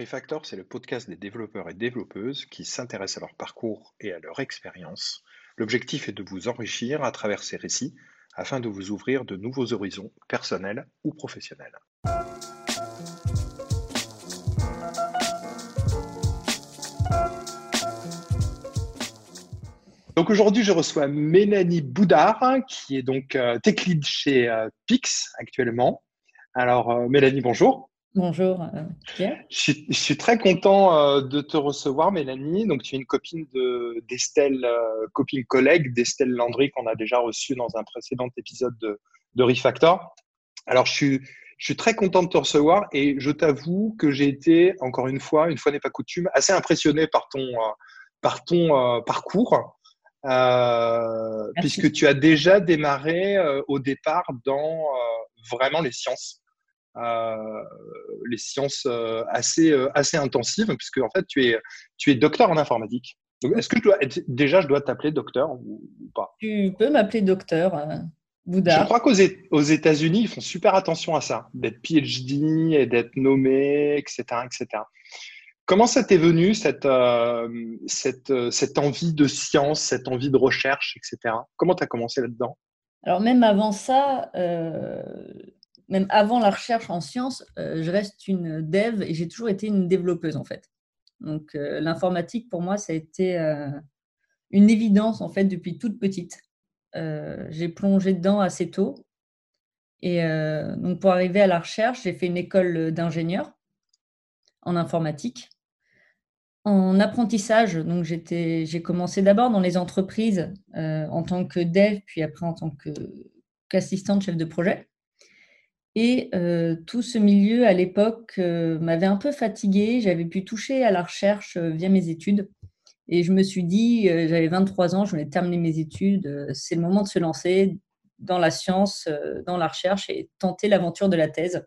Refactor, c'est le podcast des développeurs et développeuses qui s'intéressent à leur parcours et à leur expérience. L'objectif est de vous enrichir à travers ces récits afin de vous ouvrir de nouveaux horizons personnels ou professionnels. Donc aujourd'hui, je reçois Mélanie Boudard, qui est donc tech lead chez Pix actuellement. Alors Mélanie, bonjour. Bonjour Pierre. Je suis très content de te recevoir, Mélanie. Donc tu es une copine d'Estelle, copine collègue d'Estelle Landry qu'on a déjà reçue dans un précédent épisode de Refactor. Alors je suis très content de te recevoir et je t'avoue que j'ai été, encore une fois n'est pas coutume, assez impressionné par ton parcours. Puisque tu as déjà démarré au départ dans vraiment les sciences assez intensives, puisque en fait tu es docteur en informatique. Donc, est-ce que je dois t'appeler docteur ou pas? Tu peux m'appeler docteur Boudard. Je crois qu'aux États-Unis ils font super attention à ça, d'être PhD et d'être nommé, etc. Comment ça t'est venu, cette envie de science, cette envie de recherche, etc. Comment tu as commencé là-dedans? Alors, même avant ça, même avant la recherche en sciences, je reste une dev et j'ai toujours été une développeuse, en fait. Donc, l'informatique, pour moi, ça a été une évidence, en fait, depuis toute petite. J'ai plongé dedans assez tôt. Et donc, pour arriver à la recherche, j'ai fait une école d'ingénieur en informatique. En apprentissage, donc j'ai commencé d'abord dans les entreprises en tant que dev, puis après en tant qu'assistante chef de projet. Et tout ce milieu, à l'époque, m'avait un peu fatiguée. J'avais pu toucher à la recherche via mes études. Et je me suis dit, j'avais 23 ans, je voulais terminer mes études. C'est le moment de se lancer dans la science, dans la recherche et tenter l'aventure de la thèse.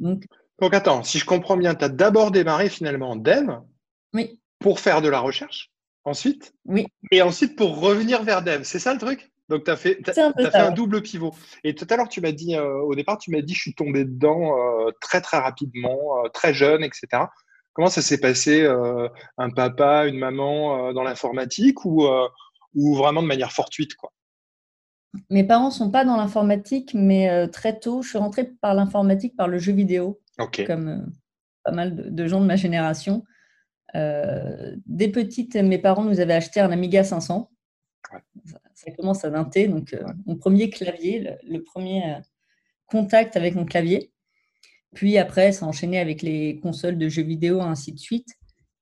Donc attends, si je comprends bien, tu as d'abord démarré finalement en dev. Oui. Pour faire de la recherche, ensuite. Oui. Et ensuite pour revenir vers dev, c'est ça le truc? Donc tu as fait un double pivot. Et tout à l'heure, tu m'as dit, au départ, je suis tombé dedans très très rapidement, très jeune, etc. Comment ça s'est passé, un papa, une maman dans l'informatique ou vraiment de manière fortuite, quoi? Mes parents ne sont pas dans l'informatique, mais très tôt, je suis rentrée par l'informatique, par le jeu vidéo. Okay. Comme pas mal de gens de ma génération. Dès petites, mes parents nous avaient acheté un Amiga 500. Ouais. Ça commence à dater, donc mon premier clavier, le premier contact avec mon clavier. Puis après, ça enchaînait avec les consoles de jeux vidéo, ainsi de suite.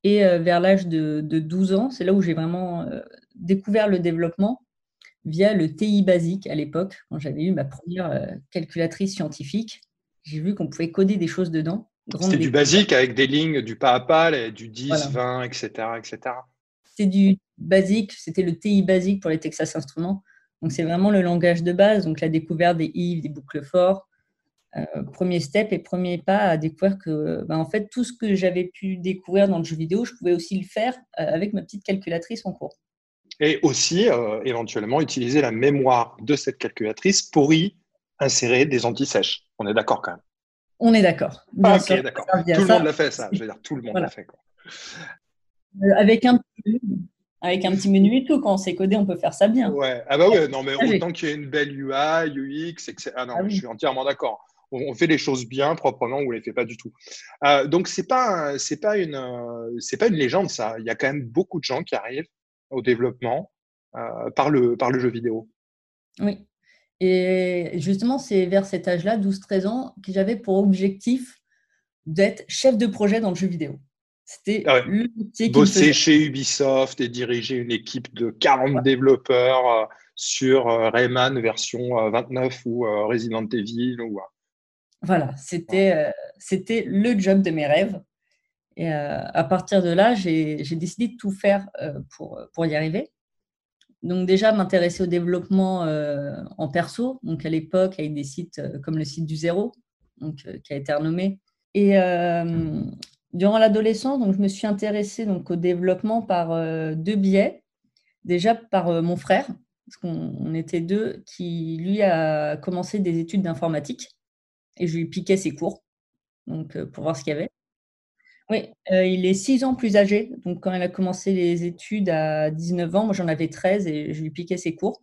Et vers l'âge de 12 ans, c'est là où j'ai vraiment découvert le développement via le TI Basic à l'époque, quand j'avais eu ma première calculatrice scientifique. J'ai vu qu'on pouvait coder des choses dedans. C'était du basique avec des lignes, du pas à pas, du 10, voilà. 20, etc. C'était du basique, c'était le TI basique pour les Texas Instruments. Donc, c'est vraiment le langage de base. Donc, la découverte des if, des boucles for, premier step et premier pas à découvrir que, en fait, tout ce que j'avais pu découvrir dans le jeu vidéo, je pouvais aussi le faire avec ma petite calculatrice en cours. Et aussi, éventuellement, utiliser la mémoire de cette calculatrice pour y insérer des antisèches. On est d'accord quand même. On est d'accord. Bien sûr, d'accord. Tout le monde l'a fait, ça. Je veux dire, tout le monde l'a fait. Quoi. Avec un petit menu et tout. Quand on s'est codé, on peut faire ça bien. Ouais. Ah bah oui, non, mais autant qu'il y ait une belle UI, UX, etc. Ah non, je suis entièrement d'accord. On fait les choses bien, proprement, ou on ne les fait pas du tout. Donc, c'est pas une légende, ça. Il y a quand même beaucoup de gens qui arrivent au développement par le jeu vidéo. Oui. Et justement, c'est vers cet âge-là, 12-13 ans, que j'avais pour objectif d'être chef de projet dans le jeu vidéo. C'était le métier qui Bosser me chez Ubisoft et diriger une équipe de 40 développeurs sur Rayman version 29 ou Resident Evil. Voilà, c'était le job de mes rêves. Et à partir de là, j'ai décidé de tout faire pour y arriver. Donc déjà, m'intéresser au développement en perso, donc à l'époque avec des sites comme le site du Zéro, donc, qui a été renommé. Et durant l'adolescence, donc, je me suis intéressée donc, au développement par deux biais. Déjà par mon frère, parce qu'on était deux, qui lui a commencé des études d'informatique et je lui piquais ses cours donc, pour voir ce qu'il y avait. Oui, il est 6 ans plus âgé. Donc, quand elle a commencé les études à 19 ans, moi j'en avais 13 et je lui piquais ses cours.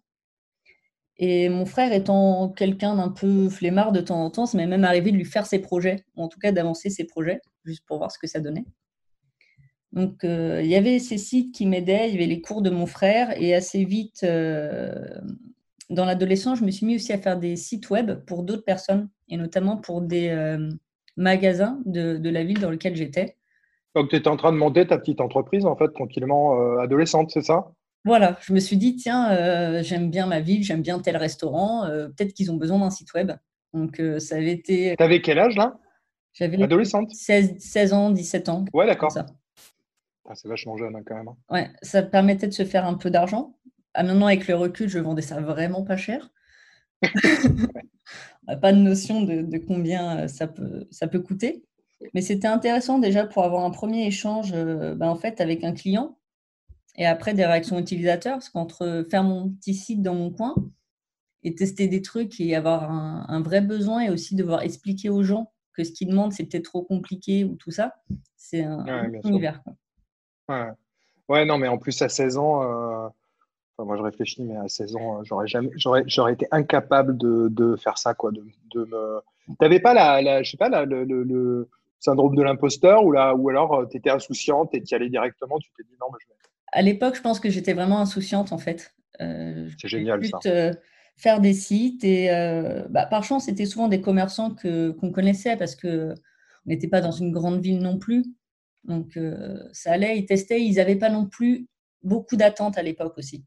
Et mon frère étant quelqu'un d'un peu flemmard de temps en temps, ça m'est même arrivé de lui faire ses projets, ou en tout cas d'avancer ses projets, juste pour voir ce que ça donnait. Donc, il y avait ces sites qui m'aidaient, il y avait les cours de mon frère. Et assez vite, dans l'adolescence, je me suis mis aussi à faire des sites web pour d'autres personnes, et notamment pour des magasins de la ville dans laquelle j'étais. Donc, tu étais en train de monter ta petite entreprise, en fait, tranquillement adolescente, c'est ça ? Voilà, je me suis dit, tiens, j'aime bien ma ville, j'aime bien tel restaurant, peut-être qu'ils ont besoin d'un site web. Donc, ça avait été… Tu avais quel âge, là ? J'avais… Adolescente ? 16 ans, 17 ans. Ouais, d'accord. Ça. Ah, c'est vachement jeune, hein, quand même. Ouais, ça permettait de se faire un peu d'argent. Ah, maintenant, avec le recul, je vendais ça vraiment pas cher. On n'a pas de notion de combien ça peut coûter. Mais c'était intéressant déjà pour avoir un premier échange en fait, avec un client et après des réactions utilisateurs. Parce qu'entre faire mon petit site dans mon coin et tester des trucs et avoir un vrai besoin et aussi devoir expliquer aux gens que ce qu'ils demandent, c'est peut-être trop compliqué ou tout ça, c'est un univers. Ouais. Ouais, non, mais en plus à 16 ans… Moi, je réfléchis, mais à 16 ans, j'aurais été incapable de faire ça, quoi. T'avais pas le syndrome de l'imposteur ou alors t'étais insouciante et t'y allais directement, tu t'es dit non, mais je vais… À l'époque, je pense que j'étais vraiment insouciante, en fait. C'est génial, ça. Faire des sites et par chance, c'était souvent des commerçants qu'on connaissait parce qu'on n'était pas dans une grande ville non plus. Donc, ça allait, ils testaient, ils n'avaient pas non plus beaucoup d'attentes à l'époque aussi.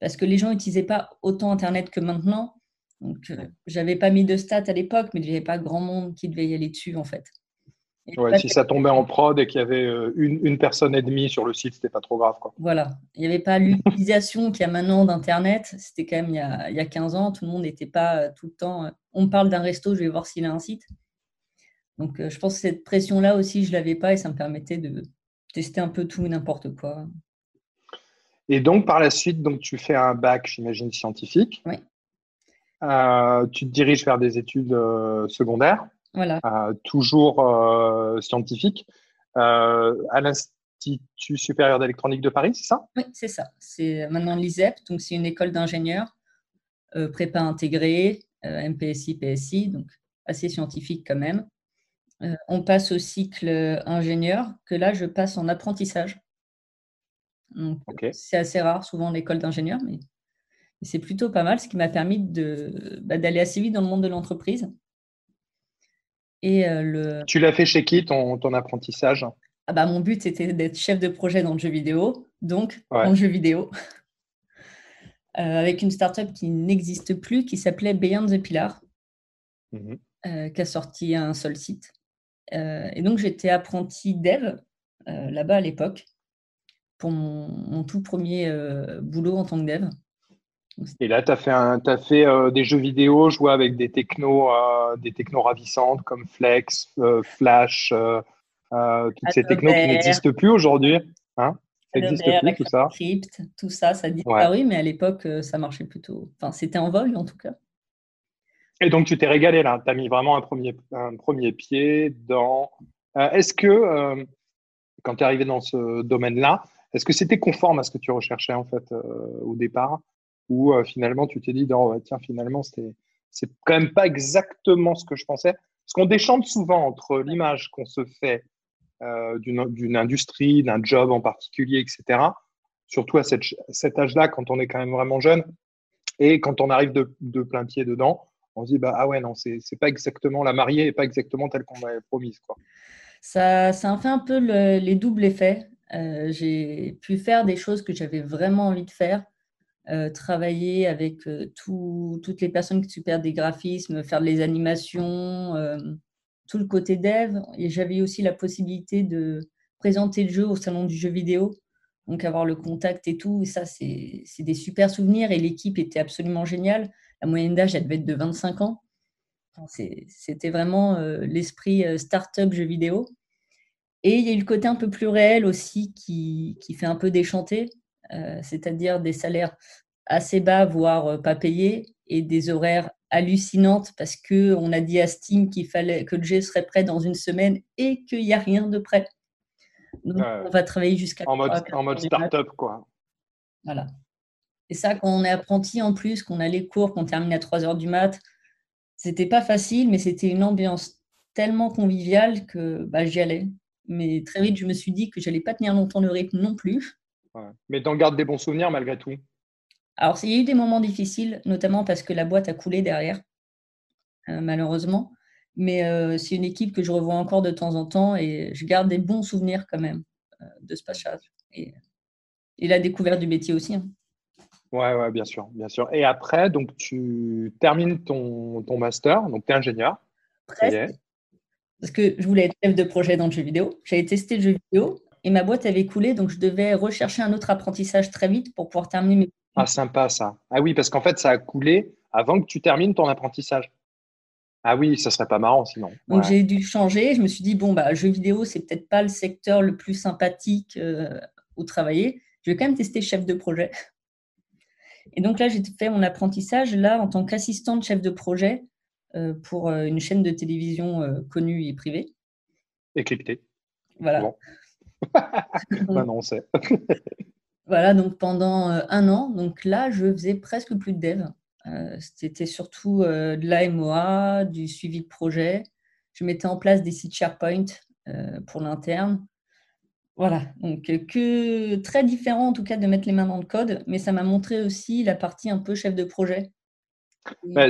Parce que les gens n'utilisaient pas autant Internet que maintenant. Donc, je n'avais pas mis de stats à l'époque, mais il n'y avait pas grand monde qui devait y aller dessus, en fait. Ouais, si ça tombait en prod et qu'il y avait une personne et demie sur le site, ce n'était pas trop grave, quoi. Voilà. Il n'y avait pas l'utilisation qu'il y a maintenant d'Internet. C'était quand même il y a 15 ans. Tout le monde n'était pas tout le temps… On me parle d'un resto, je vais voir s'il a un site. Donc, je pense que cette pression-là aussi, je ne l'avais pas et ça me permettait de tester un peu tout et n'importe quoi. Et donc, par la suite, donc, tu fais un bac, j'imagine, scientifique. Oui. Tu te diriges vers des études secondaires. Voilà. Toujours scientifiques. À l'Institut supérieur d'électronique de Paris, c'est ça ? Oui, c'est ça. C'est maintenant l'ISEP. Donc, c'est une école d'ingénieurs, prépa intégrée, MPSI, PSI, donc assez scientifique quand même. On passe au cycle ingénieur, que là, je passe en apprentissage. Donc, okay. C'est assez rare, souvent l'école d'ingénieur, mais c'est plutôt pas mal, ce qui m'a permis d'aller assez vite dans le monde de l'entreprise. Et Tu l'as fait chez qui, ton apprentissage ? Ah bah, mon but, c'était d'être chef de projet dans le jeu vidéo, donc dans le jeu vidéo, avec une start-up qui n'existe plus, qui s'appelait Beyond the Pillar, qui a sorti un seul site. Et donc, j'étais apprentie dev là-bas à l'époque, pour mon tout premier boulot en tant que dev. Et là, tu as fait, des jeux vidéo, jouer avec des technos ravissantes comme Flex, Flash, toutes ces technos qui n'existent plus aujourd'hui. Hein, ça n'existe plus, tout ça. Crypt, tout ça, ça a disparu, mais à l'époque, ça marchait plutôt… Enfin, c'était en vol, en tout cas. Et donc, tu t'es régalé, là. Tu as mis vraiment un premier pied dans… Est-ce que, quand tu es arrivé dans ce domaine-là, est-ce que c'était conforme à ce que tu recherchais en fait au départ ou finalement tu t'es dit finalement c'est quand même pas exactement ce que je pensais, parce qu'on déchante souvent entre l'image qu'on se fait d'une industrie, d'un job en particulier, etc. Surtout à cet âge-là, quand on est quand même vraiment jeune et quand on arrive de plein pied dedans, on se dit ah ouais non, c'est pas exactement la mariée et pas exactement telle qu'on m'avait promise, quoi. Ça a fait un peu les doubles effets. J'ai pu faire des choses que j'avais vraiment envie de faire, travailler avec toutes les personnes qui supèrent des graphismes, faire des animations, tout le côté dev. Et j'avais aussi la possibilité de présenter le jeu au salon du jeu vidéo, donc avoir le contact et tout. Et ça, c'est des super souvenirs. Et l'équipe était absolument géniale. La moyenne d'âge, elle devait être de 25 ans. C'était vraiment l'esprit start-up jeu vidéo. Et il y a eu le côté un peu plus réel aussi qui fait un peu déchanter, c'est-à-dire des salaires assez bas, voire pas payés, et des horaires hallucinantes parce qu'on a dit à Steam qu'il fallait que le jeu serait prêt dans une semaine et qu'il n'y a rien de prêt. Donc, on va travailler jusqu'à... En mode start-up, quoi. Voilà. Et ça, quand on est apprenti en plus, qu'on a les cours, qu'on termine à 3h du mat, c'était pas facile, mais c'était une ambiance tellement conviviale que j'y allais. Mais très vite, je me suis dit que j'allais pas tenir longtemps le rythme non plus. Ouais. Mais t'en gardes des bons souvenirs malgré tout? Alors, il y a eu des moments difficiles, notamment parce que la boîte a coulé derrière, malheureusement. Mais c'est une équipe que je revois encore de temps en temps et je garde des bons souvenirs quand même de ce passage. Et la découverte du métier aussi. Hein. Ouais, bien sûr, bien sûr. Et après, donc tu termines ton master, donc tu es ingénieur. Presque. Parce que je voulais être chef de projet dans le jeu vidéo. J'avais testé le jeu vidéo et ma boîte avait coulé, donc je devais rechercher un autre apprentissage très vite pour pouvoir terminer mes... Ah, sympa ça. Ah oui, parce qu'en fait, ça a coulé avant que tu termines ton apprentissage. Ah oui, ça serait pas marrant sinon. Donc, j'ai dû changer. Je me suis dit, jeu vidéo, c'est peut-être pas le secteur le plus sympathique où travailler. Je vais quand même tester chef de projet. Et donc là, j'ai fait mon apprentissage là en tant qu'assistant de chef de projet pour une chaîne de télévision connue et privée. Écliptée. Voilà. Bon. Maintenant, on sait. Voilà, donc pendant un an, donc là, je faisais presque plus de dev. C'était surtout de l'AMOA, du suivi de projet. Je mettais en place des sites SharePoint pour l'interne. Voilà, donc très différent en tout cas de mettre les mains dans le code, mais ça m'a montré aussi la partie un peu chef de projet. En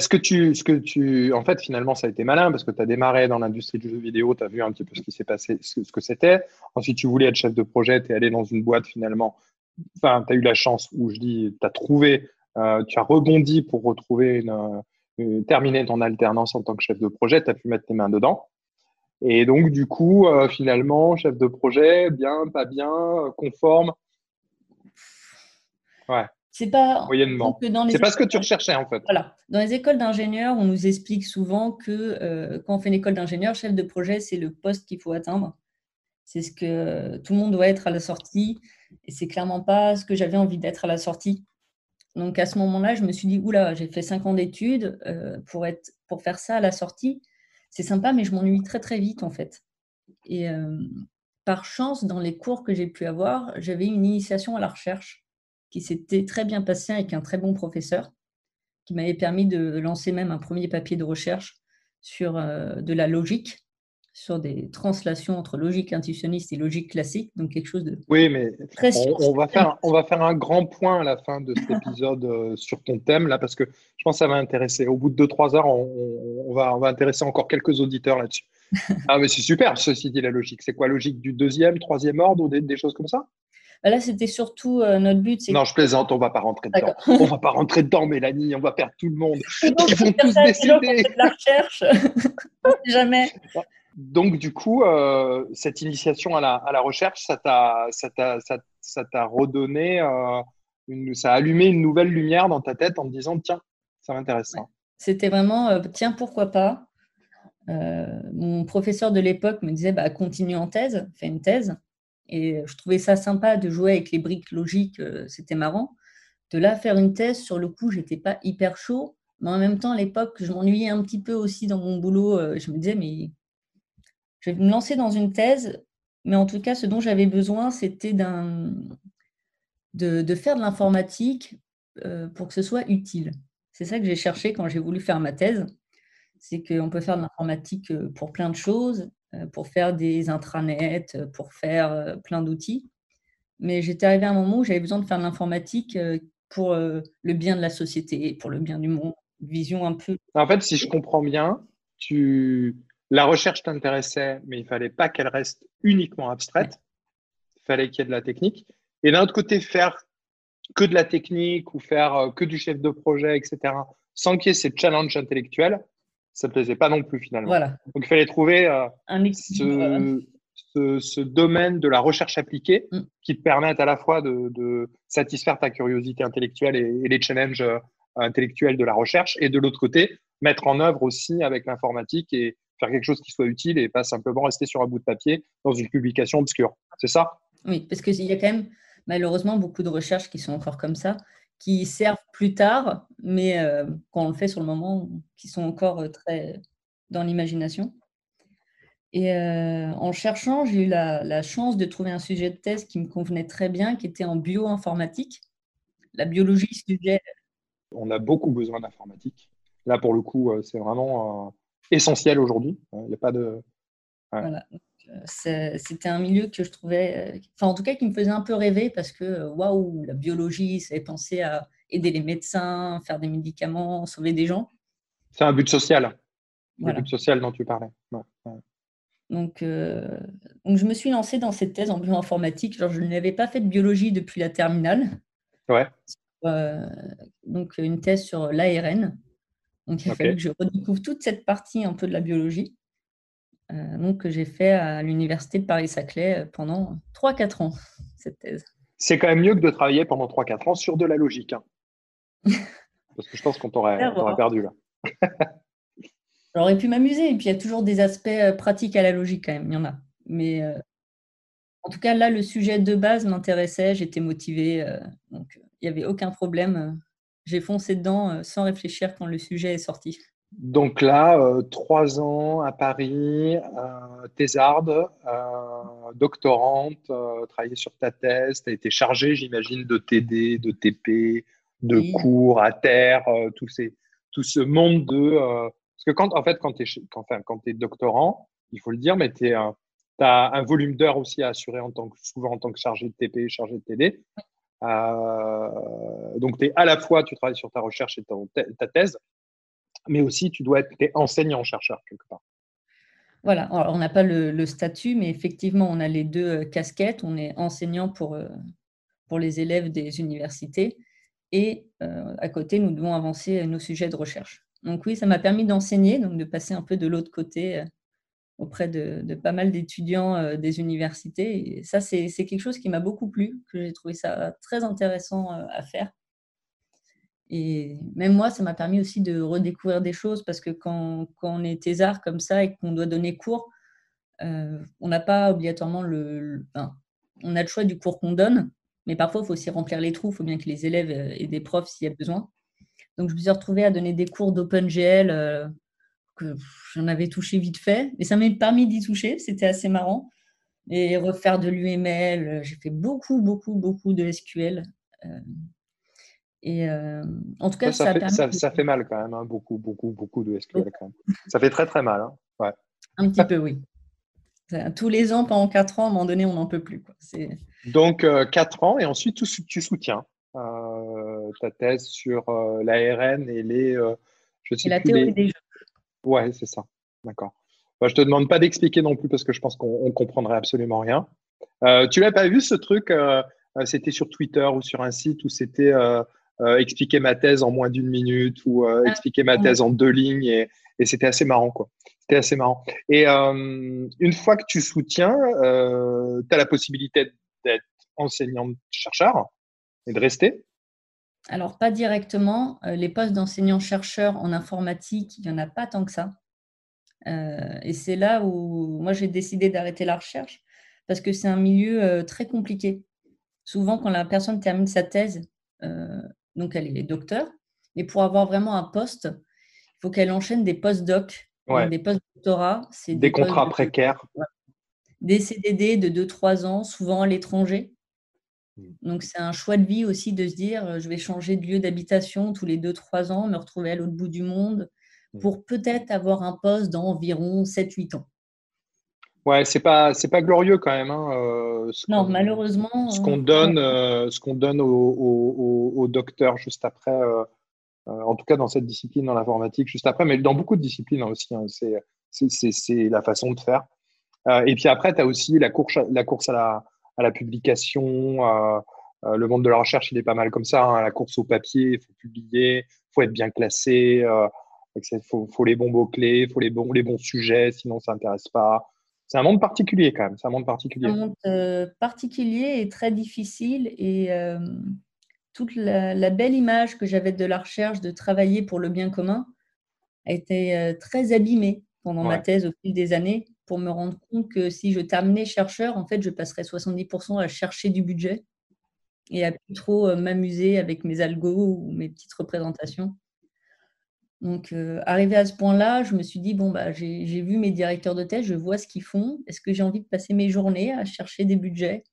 fait, finalement, ça a été malin parce que tu as démarré dans l'industrie du jeu vidéo, tu as vu un petit peu ce qui s'est passé, ce que c'était. Ensuite, tu voulais être chef de projet, tu es allé dans une boîte finalement. Enfin, tu as eu la chance où je dis, tu as trouvé, tu as rebondi pour retrouver terminer ton alternance en tant que chef de projet, tu as pu mettre tes mains dedans. Et donc, du coup, finalement, chef de projet, bien, pas bien, conforme. Ouais. C'est pas moyennement. C'est pas ce que tu recherchais, en fait. Voilà. Dans les écoles d'ingénieurs, on nous explique souvent que quand on fait une école d'ingénieur, chef de projet, c'est le poste qu'il faut atteindre. C'est ce que tout le monde doit être à la sortie. Et c'est clairement pas ce que j'avais envie d'être à la sortie. Donc, à ce moment-là, je me suis dit, oula, j'ai fait 5 ans d'études pour faire ça à la sortie. C'est sympa, mais je m'ennuie très, très vite, en fait. Et par chance, dans les cours que j'ai pu avoir, j'avais une initiation à la recherche qui s'était très bien passée avec un très bon professeur qui m'avait permis de lancer même un premier papier de recherche sur de la logique, sur des translations entre logique intuitionniste et logique classique, donc quelque chose de... Oui, mais très on va faire un grand point à la fin de cet épisode sur ton thème, là, parce que je pense que ça va intéresser. Au bout de 2-3 heures, on va intéresser encore quelques auditeurs là-dessus. Ah, mais c'est super, ceci dit, la logique. C'est quoi, logique du 2e, 3e ordre ou des choses comme ça? Là, c'était surtout notre but. Non, je plaisante, on ne va pas rentrer dedans. On va pas rentrer dedans, Mélanie, on va perdre tout le monde. Ils vont tous décider. On fait de la recherche. Jamais. Donc, du coup, cette initiation à la recherche, ça t'a redonné, ça a allumé une nouvelle lumière dans ta tête en te disant, tiens, ça m'intéresse. Ouais. C'était vraiment, tiens, pourquoi pas. Mon professeur de l'époque me disait, continue en thèse, fais une thèse. Et je trouvais ça sympa de jouer avec les briques logiques, c'était marrant. De là, faire une thèse, sur le coup, je n'étais pas hyper chaud. Mais en même temps, à l'époque, je m'ennuyais un petit peu aussi dans mon boulot. Je me disais, mais... Je vais me lancer dans une thèse, mais en tout cas, ce dont j'avais besoin, c'était de faire de l'informatique pour que ce soit utile. C'est ça que j'ai cherché quand j'ai voulu faire ma thèse. C'est qu'on peut faire de l'informatique pour plein de choses, pour faire des intranets, pour faire plein d'outils. Mais j'étais arrivée à un moment où j'avais besoin de faire de l'informatique pour le bien de la société, pour le bien du monde. Vision un peu… En fait, si je comprends bien, la recherche t'intéressait, mais il ne fallait pas qu'elle reste uniquement abstraite. Il fallait qu'il y ait de la technique. Et d'un autre côté, faire que de la technique ou faire que du chef de projet, etc., sans qu'il y ait ces challenges intellectuels, ça ne plaisait pas non plus finalement. Voilà. Donc, il fallait trouver ce domaine de la recherche appliquée qui te permette à la fois de satisfaire ta curiosité intellectuelle et les challenges intellectuels de la recherche. Et de l'autre côté, mettre en œuvre aussi avec l'informatique et faire quelque chose qui soit utile et pas simplement rester sur un bout de papier dans une publication obscure. C'est ça? Oui, parce qu'il y a quand même malheureusement beaucoup de recherches qui sont encore comme ça, qui servent plus tard, mais quand on le fait sur le moment, qui sont encore très dans l'imagination. Et en cherchant, j'ai eu la chance de trouver un sujet de thèse qui me convenait très bien, qui était en bioinformatique. La biologie, sujet... On a beaucoup besoin d'informatique. Là, pour le coup, c'est vraiment essentiel aujourd'hui. Il n'y a pas de... Ouais. Voilà. C'était un milieu que je trouvais... Enfin, en tout cas, qui me faisait un peu rêver parce que, waouh, la biologie, c'est penser à aider les médecins, faire des médicaments, sauver des gens. C'est un but social. Voilà. Le but social dont tu parlais. Ouais. Ouais. Donc, je me suis lancée dans cette thèse en bioinformatique. Genre, je n'avais pas fait de biologie depuis la terminale. Ouais. Donc, une thèse sur l'ARN. Donc, il a fallu que je redécouvre toute cette partie un peu de la biologie. Donc, que j'ai fait à l'université de Paris-Saclay pendant 3-4 ans, cette thèse. C'est quand même mieux que de travailler pendant 3-4 ans sur de la logique. Hein. Parce que je pense qu'on t'aurait perdu là. J'aurais pu m'amuser. Et puis, il y a toujours des aspects pratiques à la logique quand même. Il y en a. Mais en tout cas, là, le sujet de base m'intéressait. J'étais motivée. Donc, il n'y avait aucun problème. J'ai foncé dedans sans réfléchir quand le sujet est sorti. Donc là, 3 ans à Paris, thésarde, doctorante, travailler sur ta thèse. Tu as été chargée, j'imagine, de TD, de TP, de cours à terre, tout ce monde de… Parce que quand tu es doctorant, il faut le dire, mais tu as un volume d'heures aussi à assurer souvent en tant que chargé de TP, chargé de TD. Donc, tu travailles sur ta recherche et ta thèse, mais aussi tu dois être enseignant-chercheur quelque part. Voilà, alors, on n'a pas le statut, mais effectivement, on a les deux casquettes. On est enseignant pour les élèves des universités et à côté, nous devons avancer nos sujets de recherche. Donc oui, ça m'a permis d'enseigner, donc de passer un peu de l'autre côté auprès de pas mal d'étudiants des universités. Et ça, c'est quelque chose qui m'a beaucoup plu, que j'ai trouvé ça très intéressant à faire. Et même moi, ça m'a permis aussi de redécouvrir des choses, parce que quand on est thésard comme ça et qu'on doit donner cours, on n'a pas obligatoirement on a le choix du cours qu'on donne, mais parfois, il faut aussi remplir les trous, il faut bien que les élèves aient des profs s'il y a besoin. Donc, je me suis retrouvée à donner des cours d'OpenGL que j'en avais touché vite fait. Mais ça m'a permis d'y toucher. C'était assez marrant. Et refaire de l'UML. J'ai fait beaucoup, beaucoup, beaucoup de SQL. En tout cas, ça a permis… Ça fait mal quand même, hein, beaucoup, beaucoup, beaucoup de SQL quand même. Ça fait très, très mal. Hein. Ouais. Un petit peu, oui. Tous les ans, pendant 4 ans, à un moment donné, on n'en peut plus. Quoi. Donc, 4 ans et ensuite, tu soutiens. Ta thèse sur l'ARN et les... théorie des jeux. Ouais, c'est ça. D'accord. Bah, je ne te demande pas d'expliquer non plus parce que je pense qu'on ne comprendrait absolument rien. Tu ne l'as pas vu ce truc c'était sur Twitter ou sur un site où c'était expliquer ma thèse en moins d'une minute ou expliquer ma thèse en 2 lignes et c'était assez marrant, quoi. C'était assez marrant. Et une fois que tu soutiens, tu as la possibilité d'être enseignant-chercheur et de rester. Alors, pas directement. Les postes d'enseignant-chercheur en informatique, il n'y en a pas tant que ça. Et c'est là où, moi, j'ai décidé d'arrêter la recherche parce que c'est un milieu très compliqué. Souvent, quand la personne termine sa thèse, donc elle est docteur, mais pour avoir vraiment un poste, il faut qu'elle enchaîne des post-docs, ouais. Des post-doctorats. Des contrats précaires. Ouais. Des CDD de 2-3 ans, souvent à l'étranger. Donc, c'est un choix de vie aussi de se dire je vais changer de lieu d'habitation tous les 2-3 ans, me retrouver à l'autre bout du monde pour peut-être avoir un poste dans environ 7-8 ans. Ouais, c'est pas glorieux quand même. Hein, non, malheureusement. Ce qu'on donne aux docteurs juste après, en tout cas dans cette discipline, dans l'informatique, juste après, mais dans beaucoup de disciplines aussi, hein, c'est la façon de faire. Et puis après, tu as aussi la course à la publication, le monde de la recherche, il est pas mal comme ça, hein, la course au papier, il faut publier, il faut être bien classé, il faut les bons mots-clés, il faut les bons sujets, sinon ça n'intéresse pas. C'est un monde particulier quand même, c'est un monde particulier. Un monde particulier et très difficile et toute la belle image que j'avais de la recherche, de travailler pour le bien commun, a été très abîmée pendant ma thèse au fil des années. Pour me rendre compte que si je terminais chercheur, en fait, je passerais 70% à chercher du budget et à plus trop m'amuser avec mes algos ou mes petites représentations. Donc, arrivé à ce point-là, je me suis dit, bon, bah, j'ai vu mes directeurs de thèse, je vois ce qu'ils font. Est-ce que j'ai envie de passer mes journées à chercher des budgets?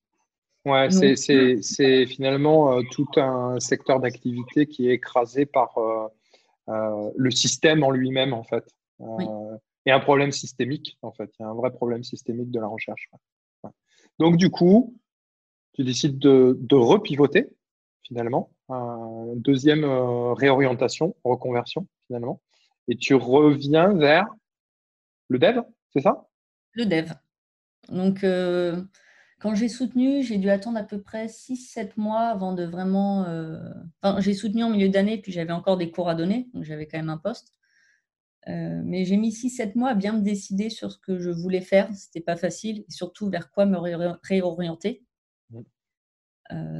Ouais, c'est finalement tout un secteur d'activité qui est écrasé par le système en lui-même, en fait. Oui. Et un problème systémique, en fait. Il y a un vrai problème systémique de la recherche. Ouais. Donc, du coup, tu décides de repivoter, finalement. Deuxième réorientation, reconversion, finalement. Et tu reviens vers le dev, c'est ça? Le dev. Donc, quand j'ai soutenu, j'ai dû attendre à peu près 6-7 mois avant de vraiment… Enfin, j'ai soutenu en milieu d'année, puis j'avais encore des cours à donner, donc j'avais quand même un poste. Mais j'ai mis 6-7 mois à bien me décider sur ce que je voulais faire. Ce n'était pas facile, et surtout vers quoi me réorienter.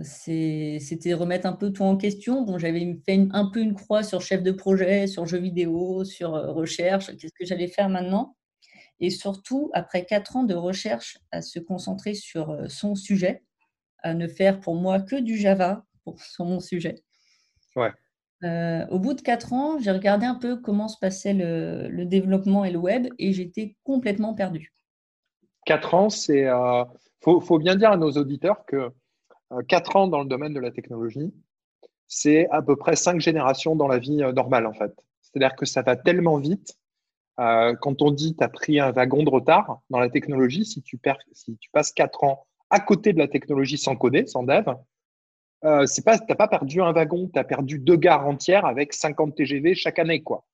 C'était remettre un peu tout en question. Bon, j'avais fait un peu une croix sur chef de projet, sur jeux vidéo, sur recherche, qu'est-ce que j'allais faire maintenant. Et surtout, après 4 ans de recherche, à se concentrer sur son sujet, à ne faire pour moi que du Java sur mon sujet. Ouais. Au bout de 4 ans, j'ai regardé un peu comment se passait le développement et le web, et j'étais complètement perdue. 4 ans, c'est… faut bien dire à nos auditeurs que 4 ans dans le domaine de la technologie, c'est à peu près 5 générations dans la vie normale, en fait. C'est-à-dire que ça va tellement vite. Quand on dit tu as pris un wagon de retard dans la technologie, si tu passes 4 ans à côté de la technologie sans coder, sans dev, tu n'as pas perdu un wagon, tu as perdu 2 gares entières avec 50 TGV chaque année, quoi.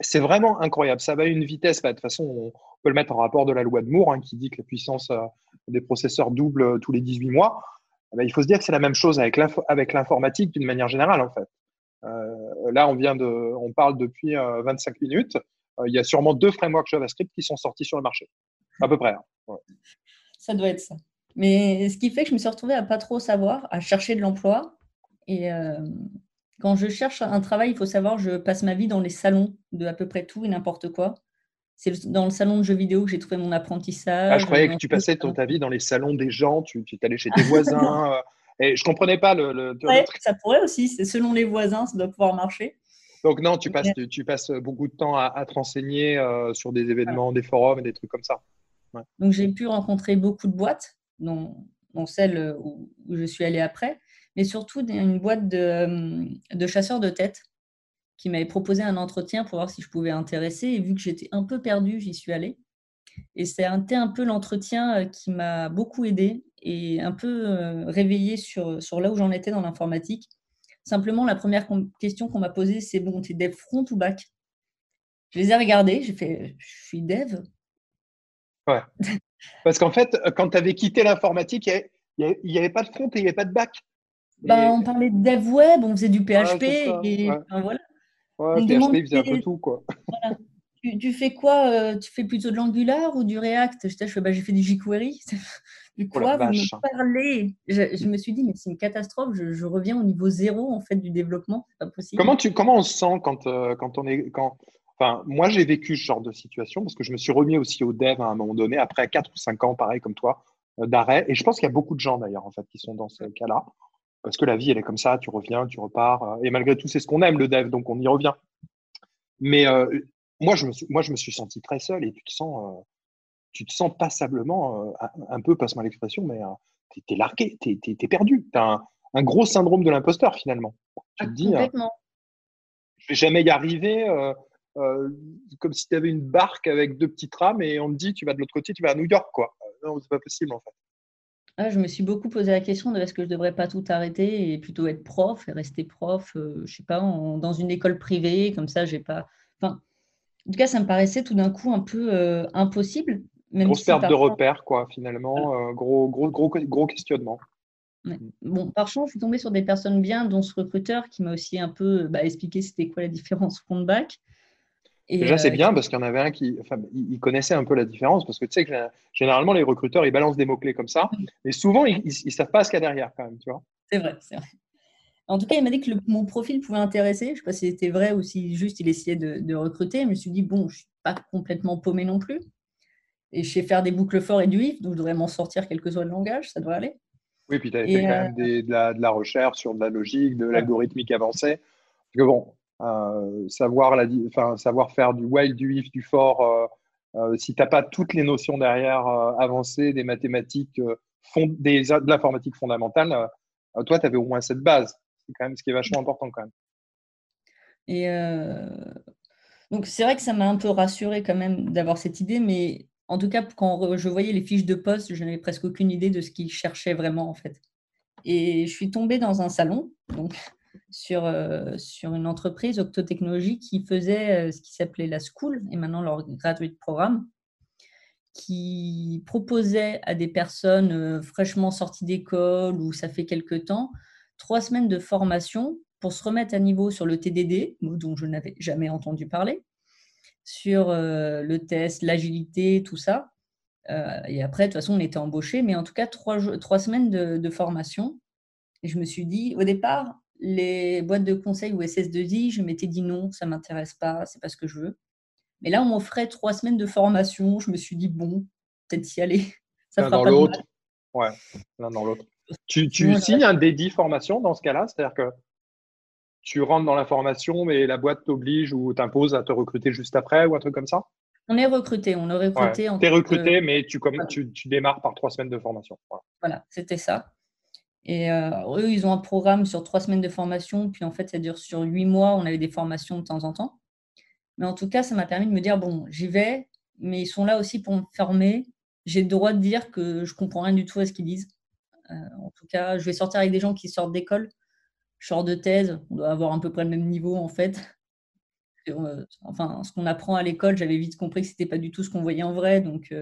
C'est vraiment incroyable. Ça va à une vitesse. Bah, de toute façon, on peut le mettre en rapport de la loi de Moore, hein, qui dit que la puissance des processeurs double tous les 18 mois. Bah, il faut se dire que c'est la même chose avec l'informatique d'une manière générale, en fait. Là, on parle depuis 25 minutes. Il y a sûrement 2 frameworks JavaScript qui sont sortis sur le marché, à peu près. Hein. Ouais. Ça doit être ça. Mais ce qui fait que je me suis retrouvée à pas trop savoir, à chercher de l'emploi. Et quand je cherche un travail, il faut savoir, je passe ma vie dans les salons de à peu près tout et n'importe quoi. C'est dans le salon de jeux vidéo que j'ai trouvé mon apprentissage. Ah, je croyais que tu passais ta vie dans les salons des gens, tu allais chez tes voisins. Et je ne comprenais pas le truc. Ça pourrait aussi, c'est selon les voisins, ça doit pouvoir marcher. Donc non, tu passes beaucoup de temps à te renseigner sur des événements, des forums et des trucs comme ça. Ouais. Donc j'ai pu rencontrer beaucoup de boîtes, dont celle où je suis allée après, mais surtout une boîte de chasseurs de tête qui m'avait proposé un entretien pour voir si je pouvais intéresser. Et vu que j'étais un peu perdue, j'y suis allée. Et c'était un peu l'entretien qui m'a beaucoup aidée et un peu réveillée sur là où j'en étais dans l'informatique. Simplement, la première question qu'on m'a posée, c'est « Bon, tu es dev front ou back ?» Je les ai regardés, j'ai fait « Je suis dev ?» Ouais. Parce qu'en fait, quand tu avais quitté l'informatique, il n'y avait pas de front et il n'y avait pas de back. Bah, on parlait de dev web, on faisait du PHP. Ouais, et enfin, voilà. Ouais, PHP, il faisait un peu tout, quoi. Voilà. Tu fais quoi? Tu fais plutôt de l'Angular ou du React? J'ai fait du jQuery. Du quoi? Vous me parlez. Je me suis dit, mais c'est une catastrophe. Je reviens au niveau 0 en fait, du développement. C'est pas possible. Comment on se sent quand on est… Enfin, moi, j'ai vécu ce genre de situation parce que je me suis remis aussi au dev à un moment donné, après 4 ou 5 ans, pareil comme toi, d'arrêt. Et je pense qu'il y a beaucoup de gens d'ailleurs en fait, qui sont dans ce cas-là. Parce que la vie, elle est comme ça, tu reviens, tu repars. Et malgré tout, c'est ce qu'on aime, le dev, donc on y revient. Mais moi, je me suis senti très seul et tu te sens passablement, un peu, passe-moi l'expression, mais t'es largué, t'es perdu. T'as un gros syndrome de l'imposteur, finalement. Tu te dis, je vais jamais y arriver, comme si tu avais une barque avec 2 petites rames et on te dit, tu vas de l'autre côté, tu vas à New York, quoi. Non, c'est pas possible, en fait. Ah, je me suis beaucoup posé la question de est-ce que je ne devrais pas tout arrêter et plutôt être prof et rester prof, je ne sais pas, dans une école privée, comme ça, j'ai pas… Enfin, en tout cas, ça me paraissait tout d'un coup un peu impossible. Même grosse perte de repères, quoi, finalement, voilà. Gros questionnement. Ouais. Bon, par chance, je suis tombée sur des personnes bien, dont ce recruteur qui m'a aussi un peu expliqué c'était quoi la différence front-back. Et déjà, c'est bien parce qu'il y en avait un qui… Enfin, il connaissait un peu la différence parce que tu sais que généralement, les recruteurs, ils balancent des mots-clés comme ça. Mais souvent, ils ne savent pas ce qu'il y a derrière quand même, tu vois. C'est vrai, c'est vrai. En tout cas, il m'a dit que mon profil pouvait intéresser. Je ne sais pas si c'était vrai ou si juste il essayait de recruter. Je me suis dit, bon, je ne suis pas complètement paumée non plus. Et je sais faire des boucles for et du if, donc je devrais m'en sortir quel que soit le langage, ça devrait aller. Oui, puis tu avais fait quand même de la recherche sur de la logique, de l'algorithmique avancée. Parce que bon… savoir faire du while, du if, du for. Si tu n'as pas toutes les notions derrière avancées, des mathématiques, de l'informatique fondamentale, toi, tu avais au moins cette base. C'est quand même ce qui est vachement important quand même. Et donc, c'est vrai que ça m'a un peu rassurée quand même d'avoir cette idée, mais en tout cas, quand je voyais les fiches de poste, je n'avais presque aucune idée de ce qu'ils cherchaient vraiment en fait. Et je suis tombée dans un salon, donc, sur une entreprise, Octo Technology, qui faisait ce qui s'appelait la School, et maintenant leur Graduate Programme, qui proposait à des personnes fraîchement sorties d'école ou ça fait quelques temps, 3 semaines de formation pour se remettre à niveau sur le TDD, dont je n'avais jamais entendu parler, sur le test, l'agilité, tout ça. Et après, de toute façon, on était embauchés, mais en tout cas, 3 semaines de formation. Et je me suis dit, au départ, les boîtes de conseil ou SS2I, je m'étais dit non, ça ne m'intéresse pas, ce n'est pas ce que je veux. Mais là, on m'offrait 3 semaines de formation. Je me suis dit, bon, peut-être y aller. Ça fera pas de mal. Ouais, l'un dans l'autre. Tu signes un dédi formation dans ce cas-là, c'est-à-dire que tu rentres dans la formation, mais la boîte t'oblige ou t'impose à te recruter juste après ou un truc comme ça? On est recruté, on aurait recruté. Ouais, tu es recruté, mais tu démarres par 3 semaines de formation. Voilà, c'était ça. Et eux, ils ont un programme sur 3 semaines de formation, puis en fait, ça dure sur 8 mois. On avait des formations de temps en temps. Mais en tout cas, ça m'a permis de me dire, bon, j'y vais, mais ils sont là aussi pour me former. J'ai le droit de dire que je ne comprends rien du tout à ce qu'ils disent. En tout cas, je vais sortir avec des gens qui sortent d'école. Je sors de thèse, on doit avoir à peu près le même niveau en fait. Enfin, ce qu'on apprend à l'école, j'avais vite compris que ce n'était pas du tout ce qu'on voyait en vrai. Donc,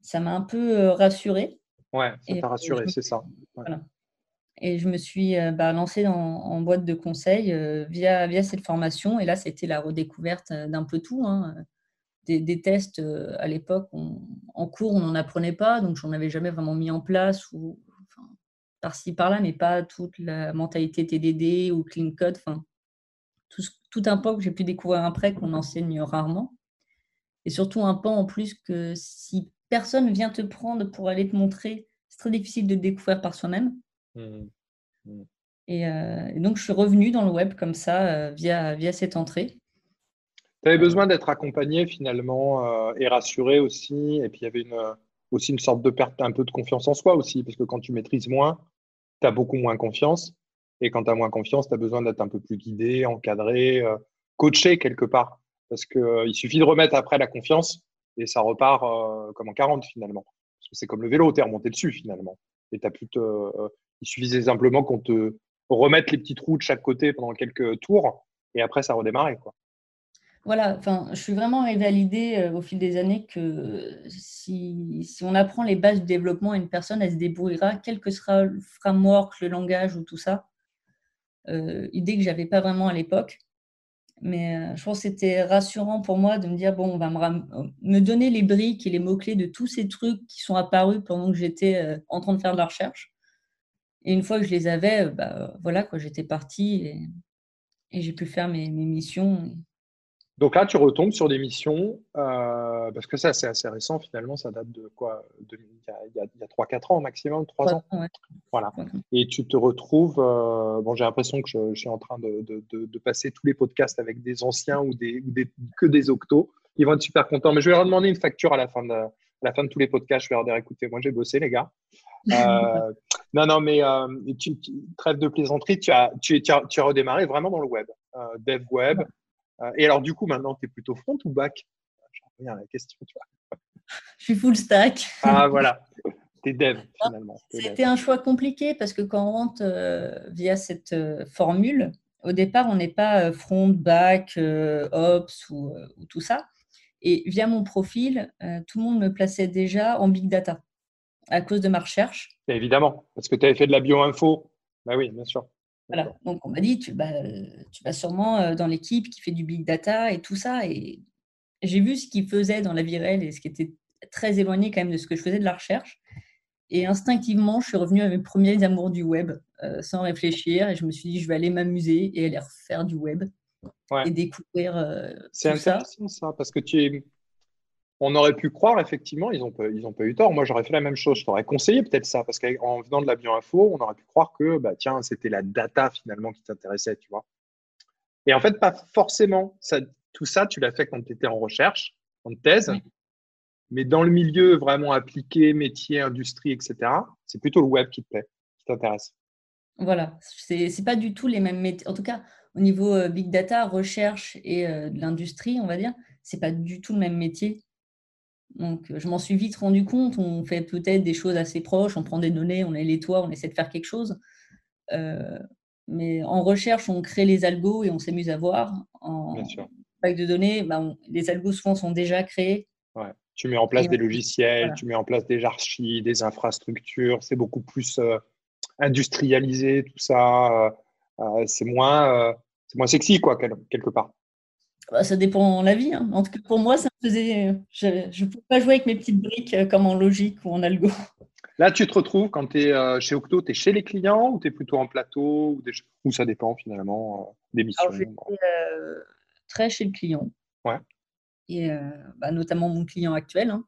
ça m'a un peu rassurée. Ouais, ça t'a rassurée, c'est ça. Ouais. Voilà. Et je me suis lancée en boîte de conseil via cette formation. Et là, c'était la redécouverte d'un peu tout. Hein. Des tests, à l'époque, en cours, on n'en apprenait pas. Donc, je n'en avais jamais vraiment mis en place ou enfin, par-ci, par-là, mais pas toute la mentalité TDD ou Clean Code. Enfin, tout un pan que j'ai pu découvrir après qu'on enseigne rarement. Et surtout un pan en plus que si personne vient te prendre pour aller te montrer, c'est très difficile de découvrir par soi-même. Mmh. Et donc, je suis revenue dans le web comme ça, via cette entrée. Tu avais besoin d'être accompagné finalement et rassuré aussi. Et puis, il y avait aussi une sorte de perte un peu de confiance en soi aussi, parce que quand tu maîtrises moins, tu as beaucoup moins confiance. Et quand tu as moins confiance, tu as besoin d'être un peu plus guidé, encadré, coaché quelque part. Parce qu'il suffit de remettre après la confiance et ça repart comme en 40 finalement. Parce que c'est comme le vélo, tu es remonté dessus finalement. Et t'as plus il suffisait simplement qu'on te remette les petits trous de chaque côté pendant quelques tours et après ça redémarrait. Quoi. Voilà, je suis vraiment arrivée à l'idée au fil des années que si on apprend les bases du développement à une personne, elle se débrouillera, quel que sera le framework, le langage ou tout ça. Idée que je n'avais pas vraiment à l'époque, mais je pense que c'était rassurant pour moi de me dire, bon, on va me donner les briques et les mots-clés de tous ces trucs qui sont apparus pendant que j'étais en train de faire de la recherche, et une fois que je les avais, voilà quoi, j'étais partie et j'ai pu faire mes missions. Donc là tu retombes sur des missions parce que ça c'est assez récent finalement, ça date de quoi, il y a 3-4 ans maximum, 3 ans, ouais. Voilà. Ouais. Et tu te retrouves, bon j'ai l'impression que je suis en train de passer tous les podcasts avec des anciens ou que des octos, ils vont être super contents, mais je vais leur demander une facture à la fin de tous les podcasts, je vais leur dire écoutez moi j'ai bossé les gars. Non mais trêve de plaisanterie, tu as redémarré vraiment dans le web, dev web. Ouais. Et alors, du coup, maintenant, tu es plutôt front ou back? Je reviens à la question, tu vois. Je suis full stack. Ah, voilà. Tu es dev, finalement. C'était un choix compliqué parce que quand on rentre via cette formule, au départ, on n'est pas front, back, ops ou tout ça. Et via mon profil, tout le monde me plaçait déjà en big data à cause de ma recherche. Et évidemment, parce que tu avais fait de la bio-info. Bah oui, bien sûr. Voilà. Donc, on m'a dit, tu vas sûrement dans l'équipe qui fait du big data et tout ça. Et j'ai vu ce qu'ils faisaient dans la vie réelle et ce qui était très éloigné quand même de ce que je faisais de la recherche. Et instinctivement, je suis revenue à mes premiers amours du web sans réfléchir. Et je me suis dit, je vais aller m'amuser et aller refaire du web, ouais. Et découvrir c'est intéressant ça, parce que on aurait pu croire, effectivement, ils n'ont pas eu tort. Moi, j'aurais fait la même chose. Je t'aurais conseillé peut-être ça, parce qu'en venant de la bio-info, on aurait pu croire que, c'était la data, finalement, qui t'intéressait, tu vois. Et en fait, pas forcément. Ça, tout ça, tu l'as fait quand tu étais en recherche, en thèse. Oui. Mais dans le milieu vraiment appliqué, métier, industrie, etc., c'est plutôt le web qui te plaît, qui t'intéresse. Voilà, c'est pas du tout les mêmes métiers. En tout cas, au niveau big data, recherche et de l'industrie, on va dire, c'est pas du tout le même métier. Donc, je m'en suis vite rendu compte. On fait peut-être des choses assez proches. On prend des données, on les nettoie, on essaie de faire quelque chose. Mais en recherche, on crée les algos et on s'amuse à voir. En bac de données, bah, les algos souvent sont déjà créés. Ouais. Tu mets en place des logiciels, voilà. Tu mets en place des archives, des infrastructures. C'est beaucoup plus industrialisé, tout ça. C'est moins sexy, quoi, quelque part. Bah, ça dépend de la vie. Hein. En tout cas, pour moi, ça me faisait… Je ne pouvais pas jouer avec mes petites briques comme en logique ou en algo. Là, tu te retrouves quand tu es chez Octo, tu es chez les clients ou tu es plutôt en plateau ou ça dépend finalement des missions. Alors, j'étais très chez le client. Ouais. Et notamment mon client actuel. Hein.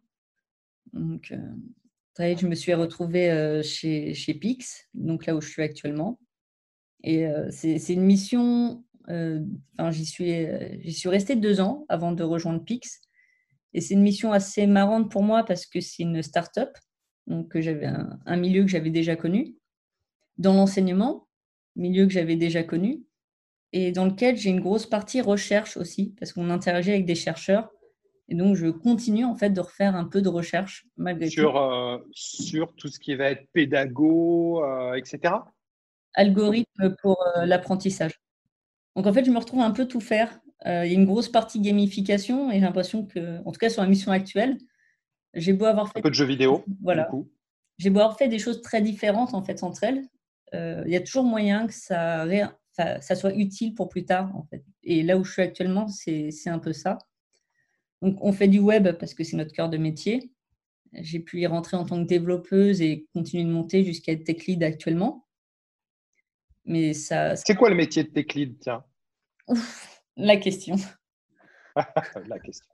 Donc, je me suis retrouvée chez Pix, donc là où je suis actuellement. Et c'est une mission… j'y suis restée 2 ans avant de rejoindre Pix. Et c'est une mission assez marrante pour moi parce que c'est une start-up. Donc, j'avais un milieu que j'avais déjà connu. Dans l'enseignement, milieu que j'avais déjà connu. Et dans lequel j'ai une grosse partie recherche aussi, parce qu'on interagit avec des chercheurs. Et donc, je continue en fait de refaire un peu de recherche malgré tout. Sur tout ce qui va être pédago, etc. Algorithme pour l'apprentissage. Donc, en fait, je me retrouve un peu tout faire. Il y a une grosse partie gamification et j'ai l'impression que, en tout cas sur la mission actuelle, j'ai beau avoir fait… Un peu de jeux vidéo. Voilà. J'ai beau avoir fait des choses très différentes en fait entre elles. Il y a toujours moyen que ça soit utile pour plus tard, en fait. Et là où je suis actuellement, c'est un peu ça. Donc, on fait du web parce que c'est notre cœur de métier. J'ai pu y rentrer en tant que développeuse et continuer de monter jusqu'à être tech lead actuellement. Mais ça… C'est quoi le métier de tech lead, tiens ? Ouf, la question. La question.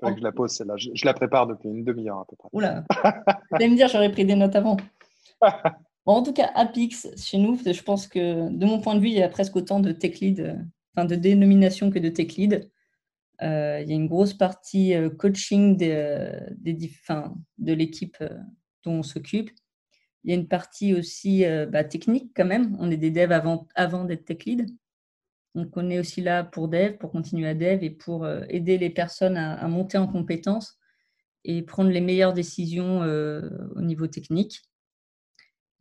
Faudrait que je la pose, celle-là. Je la prépare depuis une demi-heure à peu près. Oula. Vous allez me dire, j'aurais pris des notes avant. Bon, en tout cas, à Pix, chez nous, je pense que de mon point de vue, il y a presque autant de tech lead, de dénominations que de tech lead. Il y a une grosse partie coaching de l'équipe dont on s'occupe. Il y a une partie aussi technique quand même. On est des devs avant d'être tech lead. Donc, on est aussi là pour dev, pour continuer à dev et pour aider les personnes à monter en compétences et prendre les meilleures décisions au niveau technique.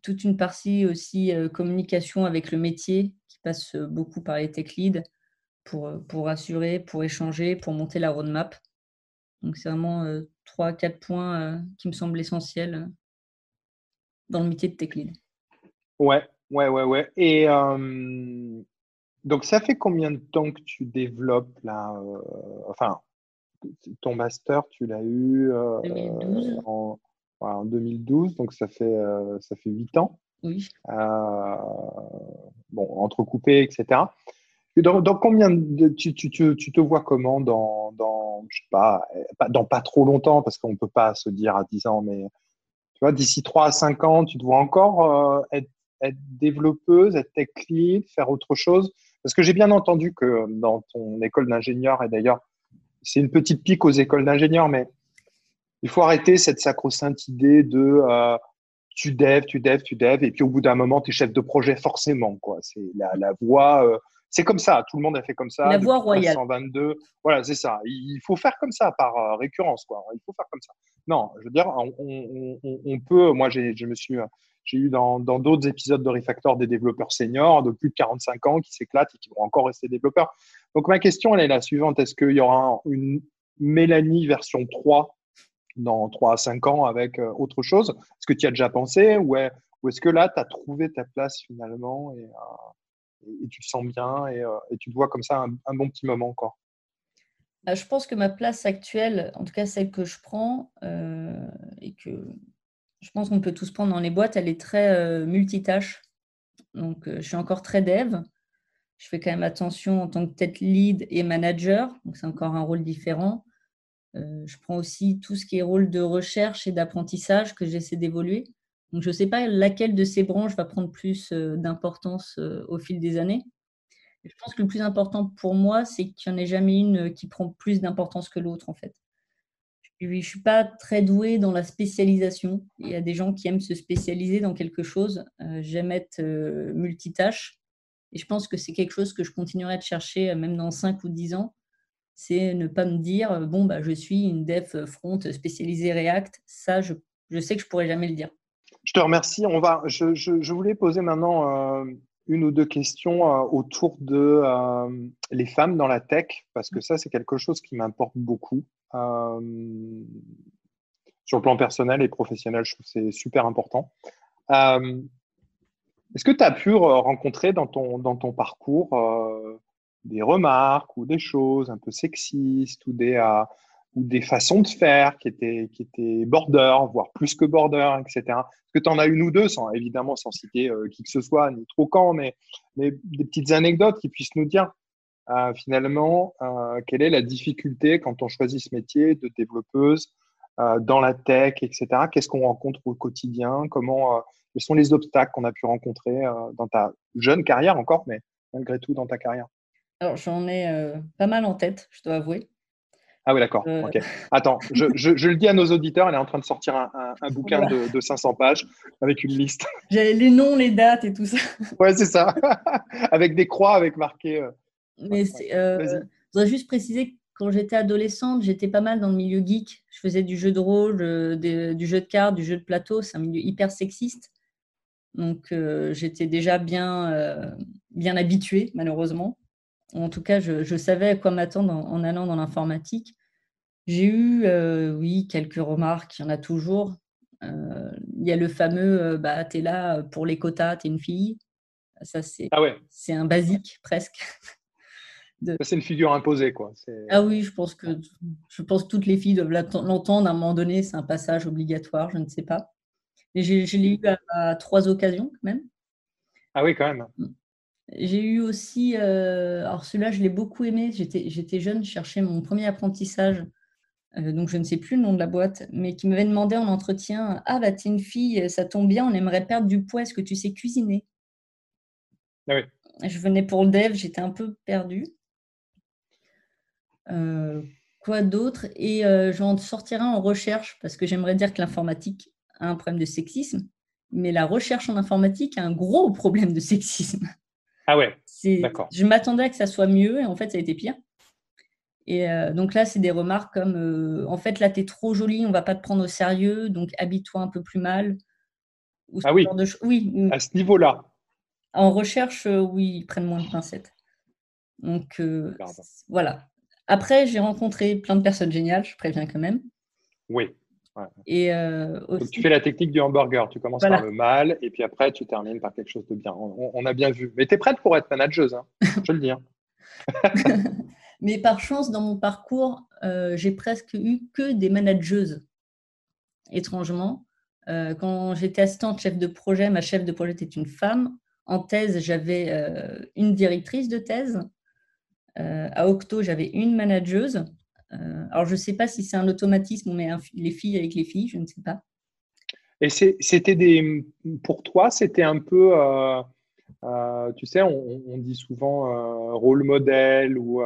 Toute une partie aussi communication avec le métier qui passe beaucoup par les tech leads pour assurer, pour échanger, pour monter la roadmap. Donc, c'est vraiment 3-4 points qui me semblent essentiels dans le métier de tech lead. Ouais. Et donc, ça fait combien de temps que tu développes là ton master, tu l'as eu 2012. En 2012, donc ça fait 8 ans. Oui. Entrecoupé, etc. Dans combien de… Tu te vois comment dans je sais pas, dans pas trop longtemps, parce qu'on ne peut pas se dire à 10 ans, mais tu vois, d'ici 3 à 5 ans, tu te vois encore être développeuse, être tech lead, faire autre chose? Parce que j'ai bien entendu que dans ton école d'ingénieur, et d'ailleurs, c'est une petite pique aux écoles d'ingénieurs, mais… Il faut arrêter cette sacro-sainte idée de tu devs, et puis au bout d'un moment, tu es chef de projet forcément, quoi. C'est la voie… c'est comme ça, tout le monde a fait comme ça. La voie royale. 1922, voilà, c'est ça. Il faut faire comme ça par récurrence, quoi. Il faut faire comme ça. Non, je veux dire, on peut… Moi, j'ai eu dans d'autres épisodes de Refactor des développeurs seniors de plus de 45 ans qui s'éclatent et qui vont encore rester développeurs. Donc, ma question, elle est la suivante. Est-ce qu'il y aura une Mélanie version 3 dans 3 à 5 ans avec autre chose? Est-ce que tu y as déjà pensé ou est-ce que là, tu as trouvé ta place finalement et tu te sens bien et tu te vois comme ça un bon petit moment encore? Je pense que ma place actuelle, en tout cas celle que je prends et que je pense qu'on peut tous prendre dans les boîtes, elle est très multitâche. Donc, je suis encore très dev. Je fais quand même attention en tant que tech lead et manager. Donc, c'est encore un rôle différent. Je prends aussi tout ce qui est rôle de recherche et d'apprentissage que j'essaie d'évoluer. Donc, je ne sais pas laquelle de ces branches va prendre plus d'importance au fil des années. Je pense que le plus important pour moi, c'est qu'il n'y en ait jamais une qui prend plus d'importance que l'autre, en fait. Je ne suis pas très douée dans la spécialisation. Il y a des gens qui aiment se spécialiser dans quelque chose. J'aime être multitâche. Et je pense que c'est quelque chose que je continuerai de chercher, même dans 5 ou 10 ans. C'est ne pas me dire, bon, bah, je suis une dev front spécialisée React. Ça, je sais que je ne pourrai jamais le dire. Je te remercie. Je voulais poser maintenant une ou deux questions autour de les femmes dans la tech, parce que ça, c'est quelque chose qui m'importe beaucoup. Sur le plan personnel et professionnel, je trouve que c'est super important. Est-ce que tu as pu rencontrer dans ton parcours des remarques ou des choses un peu sexistes ou des façons de faire qui étaient border, voire plus que border, etc. Est-ce que tu en as une ou deux, évidemment sans citer qui que ce soit, ni trop quand, mais des petites anecdotes qui puissent nous dire finalement quelle est la difficulté quand on choisit ce métier de développeuse dans la tech, etc. Qu'est-ce qu'on rencontre au quotidien, quels sont les obstacles qu'on a pu rencontrer dans ta jeune carrière encore, mais malgré tout dans ta carrière? Alors, j'en ai pas mal en tête, je dois avouer. Ah oui, d'accord. Okay. Attends, je le dis à nos auditeurs, elle est en train de sortir un bouquin de 500 pages avec une liste. J'avais les noms, les dates et tout ça. Ouais, c'est ça. Avec des croix, avec marqué… Mais je voudrais juste préciser que quand j'étais adolescente, j'étais pas mal dans le milieu geek. Je faisais du jeu de rôle, du jeu de cartes, du jeu de plateau. C'est un milieu hyper sexiste. Donc, j'étais déjà bien habituée, malheureusement. En tout cas, je savais à quoi m'attendre en allant dans l'informatique. J'ai eu, oui, quelques remarques, il y en a toujours. Il y a le fameux bah, t'es là pour les quotas, t'es une fille. Ça, c'est, ah ouais. C'est un basique presque. Ça, c'est une figure imposée, quoi. C'est... Ah oui, je pense que toutes les filles doivent l'entendre à un moment donné, c'est un passage obligatoire, je ne sais pas. Mais je l'ai eu à 3 occasions, quand même. Ah oui, quand même. J'ai eu aussi, alors celui-là, je l'ai beaucoup aimé. J'étais jeune, je cherchais mon premier apprentissage, donc je ne sais plus le nom de la boîte, mais qui m'avait demandé en entretien, « Ah, bah, t'es une fille, ça tombe bien, on aimerait perdre du poids, est-ce que tu sais cuisiner ?» Ah oui. Je venais pour le dev, j'étais un peu perdue. Quoi d'autre? Et j'en sortirai en recherche, parce que j'aimerais dire que l'informatique a un problème de sexisme, mais la recherche en informatique a un gros problème de sexisme. Ah ouais, d'accord. Je m'attendais à que ça soit mieux et en fait, ça a été pire. Et donc là, c'est des remarques comme « En fait, là, t'es trop jolie, on ne va pas te prendre au sérieux, donc habille-toi un peu plus mal. » Ah oui, oui, à ce niveau-là. En recherche, oui, ils prennent moins de pincettes. Donc, voilà. Après, j'ai rencontré plein de personnes géniales, je préviens quand même. Oui. Ouais. Et aussi... Donc, tu fais la technique du hamburger, tu commences par le mal et puis après tu termines par quelque chose de bien. On a bien vu. Mais tu es prête pour être manageuse, hein, je le dis. Hein. Mais par chance, dans mon parcours, j'ai presque eu que des manageuses, étrangement. Quand j'étais assistante chef de projet, ma chef de projet était une femme. En thèse, j'avais une directrice de thèse. À Octo, j'avais une manageuse. Alors, je ne sais pas si c'est un automatisme, mais les filles avec les filles, je ne sais pas. Et pour toi, c'était un peu, tu sais, on dit souvent rôle modèle ou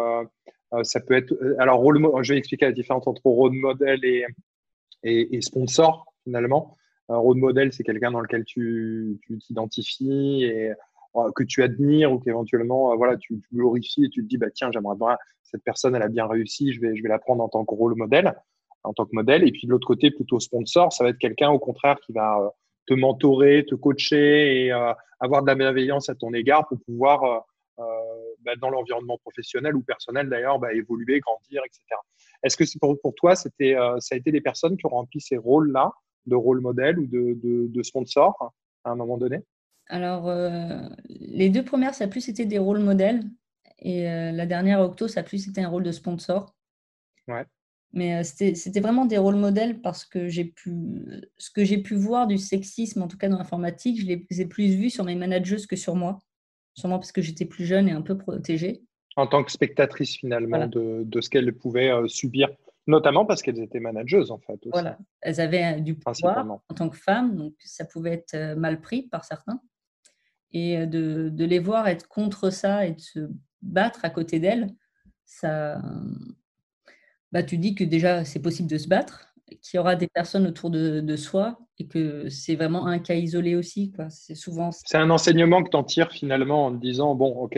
ça peut être… Alors, je vais expliquer la différence entre rôle modèle et sponsor, finalement. Rôle modèle, c'est quelqu'un dans lequel tu t'identifies et… que tu admires ou qu'éventuellement voilà, tu glorifies et tu te dis bah, « Tiens, j'aimerais bien, cette personne, elle a bien réussi, je vais la prendre en tant que rôle modèle, en tant que modèle. » Et puis, de l'autre côté, plutôt sponsor, ça va être quelqu'un, au contraire, qui va te mentorer, te coacher et avoir de la bienveillance à ton égard pour pouvoir, bah, dans l'environnement professionnel ou personnel d'ailleurs, bah, évoluer, grandir, etc. Est-ce que pour toi, ça a été des personnes qui ont rempli ces rôles-là, de rôle modèle ou de sponsor, hein, à un moment donné ? Alors, les 2 premières, ça a plus été des rôles modèles. Et la dernière, Octo, ça a plus été un rôle de sponsor. Ouais. Mais c'était vraiment des rôles modèles parce que ce que j'ai pu voir du sexisme, en tout cas dans l'informatique, je les ai plus vus sur mes manageuses que sur moi. Sûrement parce que j'étais plus jeune et un peu protégée. En tant que spectatrice, finalement, voilà. de ce qu'elles pouvaient subir. Notamment parce qu'elles étaient manageuses, en fait. Aussi. Voilà. Elles avaient du pouvoir en tant que femmes. Donc, ça pouvait être mal pris par certains. Et de les voir être contre ça et de se battre à côté d'elle, ça, bah, tu dis que déjà, c'est possible de se battre, qu'il y aura des personnes autour de soi et que c'est vraiment un cas isolé aussi, quoi. C'est souvent... C'est un enseignement que tu en tires finalement en te disant, bon, ok,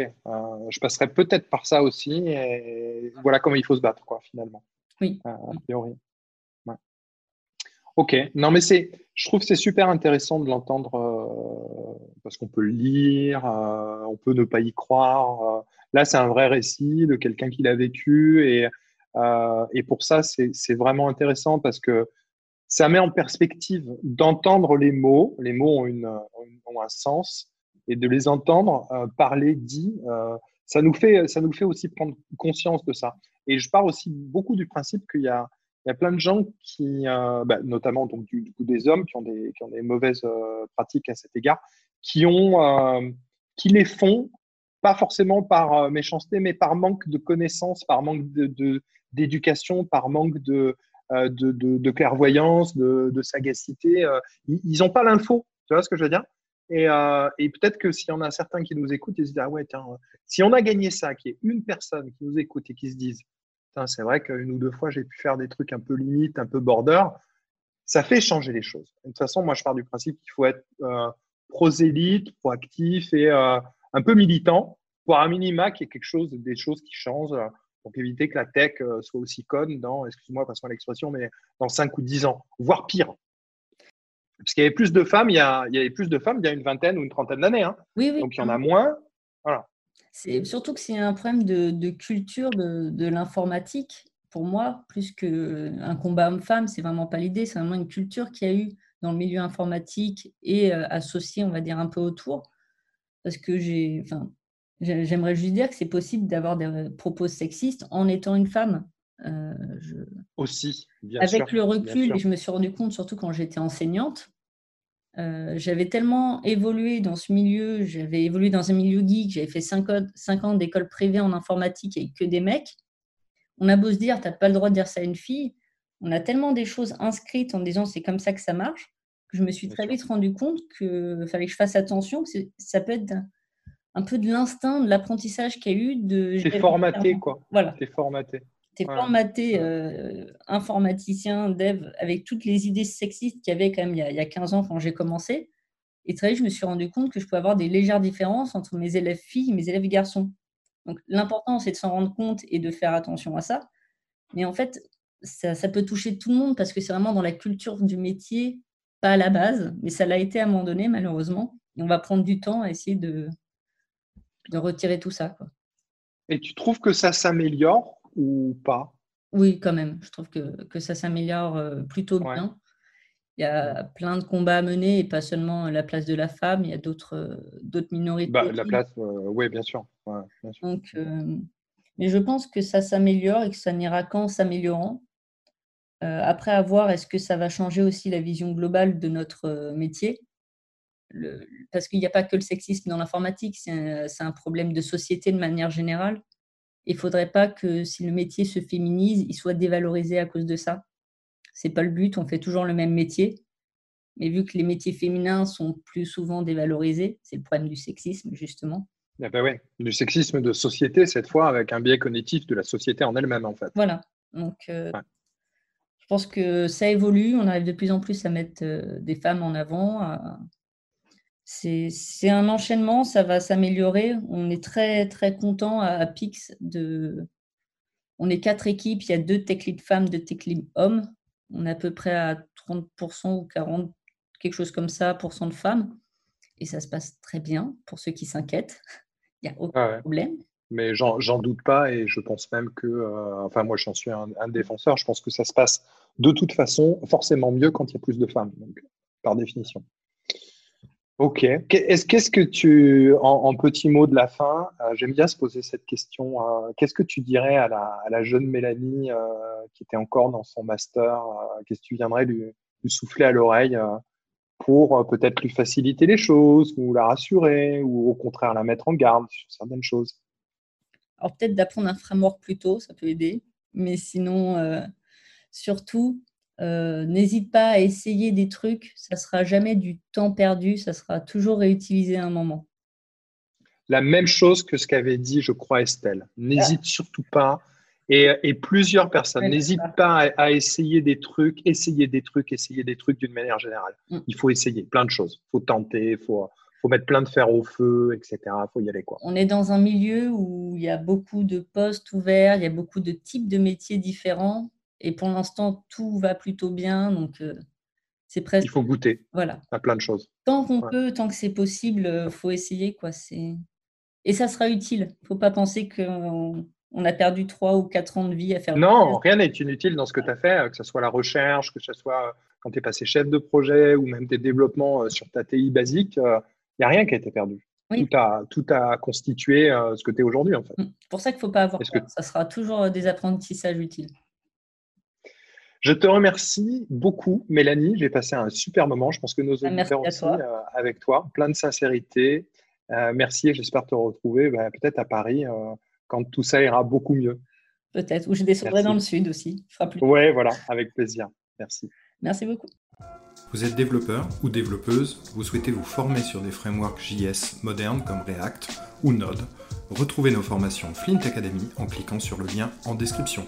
je passerai peut-être par ça aussi et voilà comment il faut se battre, quoi, finalement. Oui. A priori. Ouais. Ok. Non, mais c'est... Je trouve que c'est super intéressant de l'entendre parce qu'on peut le lire, on peut ne pas y croire. Là, c'est un vrai récit de quelqu'un qui l'a vécu et pour ça, c'est vraiment intéressant parce que ça met en perspective d'entendre les mots. Les mots ont un sens et de les entendre parler, dit, ça nous fait aussi prendre conscience de ça. Et je pars aussi beaucoup du principe qu'il y a plein de gens qui, notamment donc, du coup des hommes, qui ont des mauvaises pratiques à cet égard, qui les font, pas forcément par méchanceté, mais par manque de connaissances, par manque d'éducation, par manque de clairvoyance, de sagacité. Ils n'ont pas l'info, tu vois ce que je veux dire ? Et peut-être que s'il y en a certains qui nous écoutent, ils se disent « Ah ouais, tiens, si on a gagné ça, qu'il y ait une personne qui nous écoute et qui se dise c'est vrai qu'une ou deux fois, j'ai pu faire des trucs un peu limite, un peu border. Ça fait changer les choses. De toute façon, moi, je pars du principe qu'il faut être prosélyte, proactif et un peu militant pour un minima qu'il y ait des choses qui changent pour éviter que la tech soit aussi conne dans, excuse-moi, passons à l'expression, mais dans 5 ou 10 ans, voire pire. Parce qu'il y avait plus de femmes il y a une vingtaine ou une trentaine d'années. Hein. Oui, oui. Donc, il y en a moins. Voilà. C'est surtout que c'est un problème de culture de l'informatique, pour moi, plus qu'un combat homme-femme, c'est vraiment pas l'idée, c'est vraiment une culture qu'il y a eu dans le milieu informatique et associée, on va dire, un peu autour. Parce que j'aimerais juste dire que c'est possible d'avoir des propos sexistes en étant une femme. Aussi, bien sûr. Avec le recul, je me suis rendu compte, surtout quand j'étais enseignante, j'avais tellement évolué dans ce milieu, j'avais évolué dans un milieu geek, j'avais fait 5 ans d'école privée en informatique et que des mecs. On a beau se dire, tu n'as pas le droit de dire ça à une fille, on a tellement des choses inscrites en disant c'est comme ça que ça marche, que je me suis très vite rendu compte qu'il fallait que je fasse attention, que ça peut être un peu de l'instinct, de l'apprentissage qu'il y a eu. T'es formaté, quoi. Voilà. T'es formaté. T'es formaté informaticien, dev, avec toutes les idées sexistes qu'il y avait quand même il y a 15 ans quand j'ai commencé. Et très vite, je me suis rendu compte que je pouvais avoir des légères différences entre mes élèves filles et mes élèves garçons. Donc, l'important, c'est de s'en rendre compte et de faire attention à ça. Mais en fait, ça peut toucher tout le monde parce que c'est vraiment dans la culture du métier, pas à la base, mais ça l'a été à un moment donné, malheureusement. Et on va prendre du temps à essayer de retirer tout ça, quoi. Et tu trouves que ça s'améliore ou pas? Oui, quand même. Je trouve que ça s'améliore plutôt bien. Il y a plein de combats à mener et pas seulement la place de la femme. Il y a d'autres minorités. La place, oui, bien sûr. Ouais, bien sûr. Donc, mais je pense que ça s'améliore et que ça n'ira qu'en s'améliorant. Après, à voir, est-ce que ça va changer aussi la vision globale de notre métier ? Parce qu'il n'y a pas que le sexisme dans l'informatique. C'est un problème de société de manière générale. Il ne faudrait pas que si le métier se féminise, il soit dévalorisé à cause de ça. Ce n'est pas le but, on fait toujours le même métier. Mais vu que les métiers féminins sont plus souvent dévalorisés, c'est le problème du sexisme, justement. Ah bah ouais, du sexisme de société, cette fois, avec un biais cognitif de la société en elle-même, en fait. Voilà. Donc, je pense que ça évolue. On arrive de plus en plus à mettre des femmes en avant. C'est un enchaînement, ça va s'améliorer. On est très, très content à Pix. On est 4 équipes, il y a 2 tech lead femmes, 2 tech lead hommes. On est à peu près à 30% ou 40%, quelque chose comme ça, % de femmes. Et ça se passe très bien pour ceux qui s'inquiètent. Il n'y a aucun problème. Mais j'en doute pas et je pense même que… moi, j'en suis un défenseur. Je pense que ça se passe de toute façon forcément mieux quand il y a plus de femmes, donc, par définition. Ok. Qu'est-ce que tu, en petits mots de la fin, j'aime bien se poser cette question. Qu'est-ce que tu dirais à la jeune Mélanie qui était encore dans son master? Qu'est-ce que tu viendrais lui souffler à l'oreille pour peut-être lui faciliter les choses ou la rassurer ou au contraire la mettre en garde sur certaines choses? Alors peut-être d'apprendre un framework plus tôt, ça peut aider. Mais sinon, surtout… n'hésite pas à essayer des trucs, ça ne sera jamais du temps perdu, ça sera toujours réutilisé à un moment. la même chose que ce qu'avait dit, je crois, Estelle. N'hésite surtout pas. Et plusieurs personnes n'hésitent pas à essayer des trucs d'une manière générale. Il faut essayer plein de choses. Il faut tenter, il faut mettre plein de fer au feu, etc. Il faut y aller, quoi. On est dans un milieu où il y a beaucoup de postes ouverts, il y a beaucoup de types de métiers différents. Et pour l'instant, tout va plutôt bien. Donc, c'est presque… Il faut goûter à plein de choses. Tant qu'on peut, tant que c'est possible, il faut essayer, quoi. Et ça sera utile. Il ne faut pas penser qu'on… On a perdu 3 ou 4 ans de vie à faire… Non, rien n'est inutile dans ce que tu as fait, que ce soit la recherche, que ce soit quand tu es passé chef de projet ou même tes développements sur ta TI basique, il n'y a rien qui a été perdu. Oui. Tout a constitué ce que tu es aujourd'hui, en fait. C'est pour ça qu'il ne faut pas avoir peur. Ça sera toujours des apprentissages utiles. Je te remercie beaucoup, Mélanie. J'ai passé un super moment. Je pense que nos auditeurs aussi, avec toi. Plein de sincérité. Merci et j'espère te retrouver peut-être à Paris quand tout ça ira beaucoup mieux. Peut-être, ou je descendrai dans le sud aussi. Oui, voilà, avec plaisir. Merci. Merci beaucoup. Vous êtes développeur ou développeuse, vous souhaitez vous former sur des frameworks JS modernes comme React ou Node, retrouvez nos formations Flint Academy en cliquant sur le lien en description.